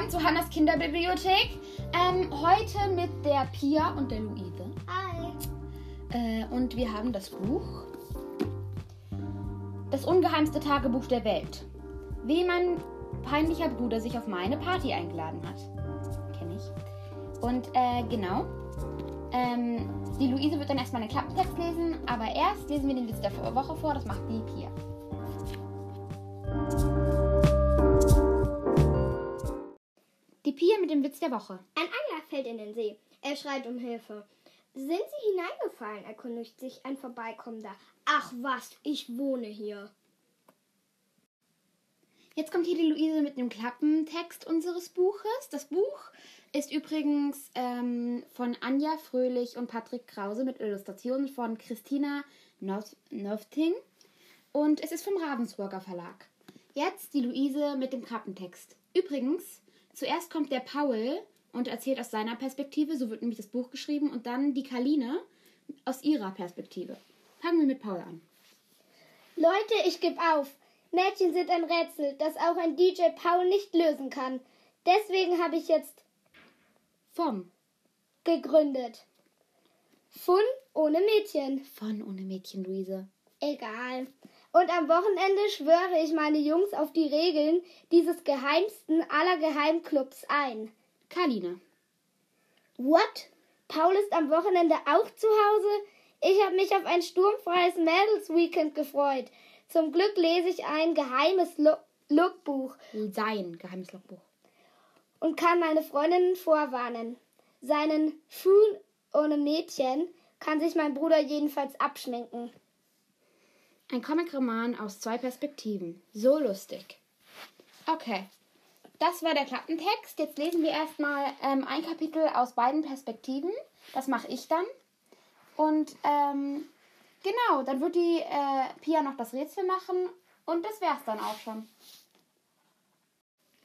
willkommen zu Hannas Kinderbibliothek. Heute mit der Pia und der Luise. Hi. Und wir haben das Buch Das ungeheimste Tagebuch der Welt. Wie mein peinlicher Bruder sich auf meine Party eingeladen hat. Kenne ich. Und genau. Die Luise wird dann erstmal einen Klappentext lesen, aber erst lesen wir den Witz der Woche vor, das macht die Pia. Die Pia mit dem Witz der Woche. Ein Angler fällt in den See. Er schreit um Hilfe. Sind Sie hineingefallen, erkundigt sich ein Vorbeikommender. Ach was, ich wohne hier. Jetzt kommt hier die Luise mit dem Klappentext unseres Buches. Das Buch ist übrigens von Anja Fröhlich und Patrick Krause mit Illustrationen von Christina Nöfting. Und es ist vom Ravensburger Verlag. Jetzt die Luise mit dem Klappentext. Übrigens, zuerst kommt der Paul und erzählt aus seiner Perspektive, so wird nämlich das Buch geschrieben, und dann die Karline aus ihrer Perspektive. Fangen wir mit Paul an. Leute, ich gebe auf. Mädchen sind ein Rätsel, das auch ein DJ Paul nicht lösen kann. Deswegen habe ich jetzt vom gegründet. Von ohne Mädchen. Von ohne Mädchen, Luise. Egal. Und am Wochenende schwöre ich meine Jungs auf die Regeln dieses geheimsten aller Geheimclubs ein. Karline. What? Paul ist am Wochenende auch zu Hause? Ich habe mich auf ein sturmfreies Mädels-Weekend gefreut. Zum Glück lese ich ein geheimes Logbuch. Sein geheimes Logbuch. Und kann meine Freundinnen vorwarnen. Seinen Schuhen ohne Mädchen kann sich mein Bruder jedenfalls abschminken. Ein Comic-Roman aus zwei Perspektiven. So lustig. Okay, das war der Klappentext. Jetzt lesen wir erstmal ein Kapitel aus beiden Perspektiven. Das mache ich dann. Und genau, dann wird die Pia noch das Rätsel machen und das wär's dann auch schon.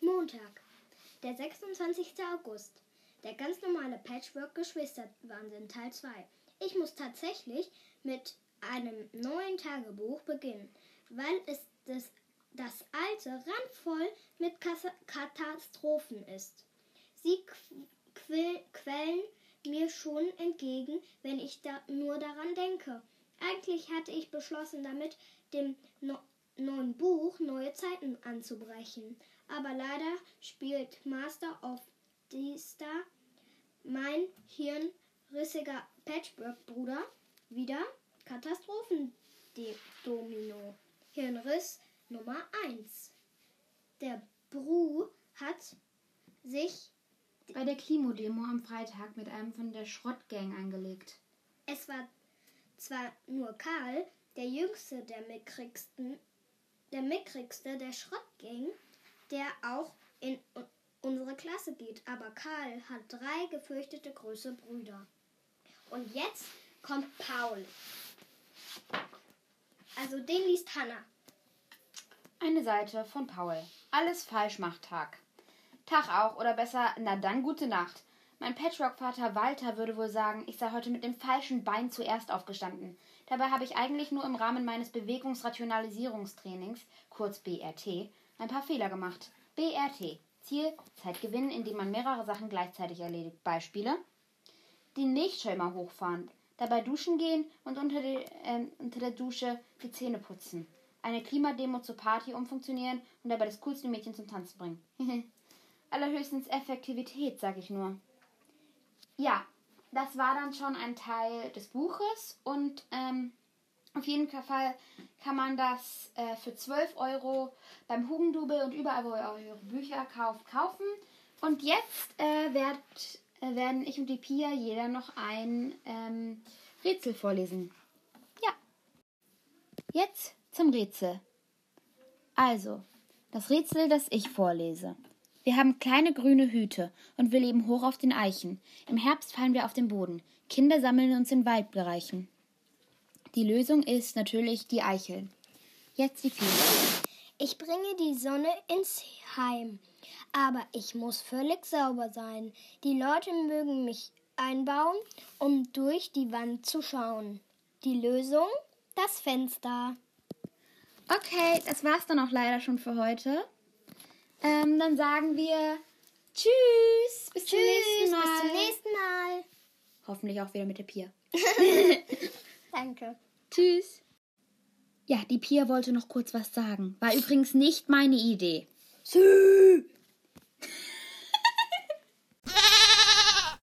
Montag, der 26. August. Der ganz normale Patchwork-Geschwister-Wahnsinn Teil 2. Ich muss tatsächlich mit einem neuen Tagebuch beginnen, weil es das alte randvoll mit Katastrophen ist. Sie quellen mir schon entgegen, wenn ich nur daran denke. Eigentlich hatte ich beschlossen, damit dem neuen Buch neue Zeiten anzubrechen. Aber leider spielt Master of Disaster, mein hirnrissiger Patchwork-Bruder, wieder Katastrophendomino. Hirnriss Nummer 1. Der Bru hat sich bei der Klimodemo am Freitag mit einem von der Schrottgang angelegt. Es war zwar nur Karl, der jüngste der mickrigste der Schrottgang, der auch in unsere Klasse geht, aber Karl hat 3 gefürchtete große Brüder. Und jetzt kommt Paul. Also den liest Hannah. Eine Seite von Paul. Alles falsch macht Tag. Tag auch, oder besser, na dann gute Nacht. Mein Patchwork-Vater Walter würde wohl sagen, ich sei heute mit dem falschen Bein zuerst aufgestanden. Dabei habe ich eigentlich nur im Rahmen meines Bewegungsrationalisierungstrainings, kurz BRT, ein paar Fehler gemacht. BRT. Ziel, Zeit gewinnen, indem man mehrere Sachen gleichzeitig erledigt. Beispiele: den Milchschäumer hochfahren, dabei duschen gehen und unter der Dusche die Zähne putzen. Eine Klimademo zur Party umfunktionieren und dabei das coolste Mädchen zum Tanzen bringen. Allerhöchstens Effektivität, sag ich nur. Ja, das war dann schon ein Teil des Buches und auf jeden Fall kann man das für 12 € beim Hugendubel und überall, wo ihr eure Bücher kauft, kaufen. Und jetzt werden ich und die Pia jeder noch ein Rätsel vorlesen. Ja, jetzt zum Rätsel. Also, das Rätsel, das ich vorlese. Wir haben kleine grüne Hüte und wir leben hoch auf den Eichen. Im Herbst fallen wir auf den Boden. Kinder sammeln uns in Waldbereichen. Die Lösung ist natürlich die Eichel. Jetzt die Pia. Ich bringe die Sonne ins Heim, aber ich muss völlig sauber sein. Die Leute mögen mich einbauen, um durch die Wand zu schauen. Die Lösung? Das Fenster. Okay, das war's dann auch leider schon für heute. Dann sagen wir Tschüss, bis zum nächsten Mal. Hoffentlich auch wieder mit der Pia. Danke. Tschüss. Ja, die Pia wollte noch kurz was sagen. War übrigens nicht meine Idee. Tschüss.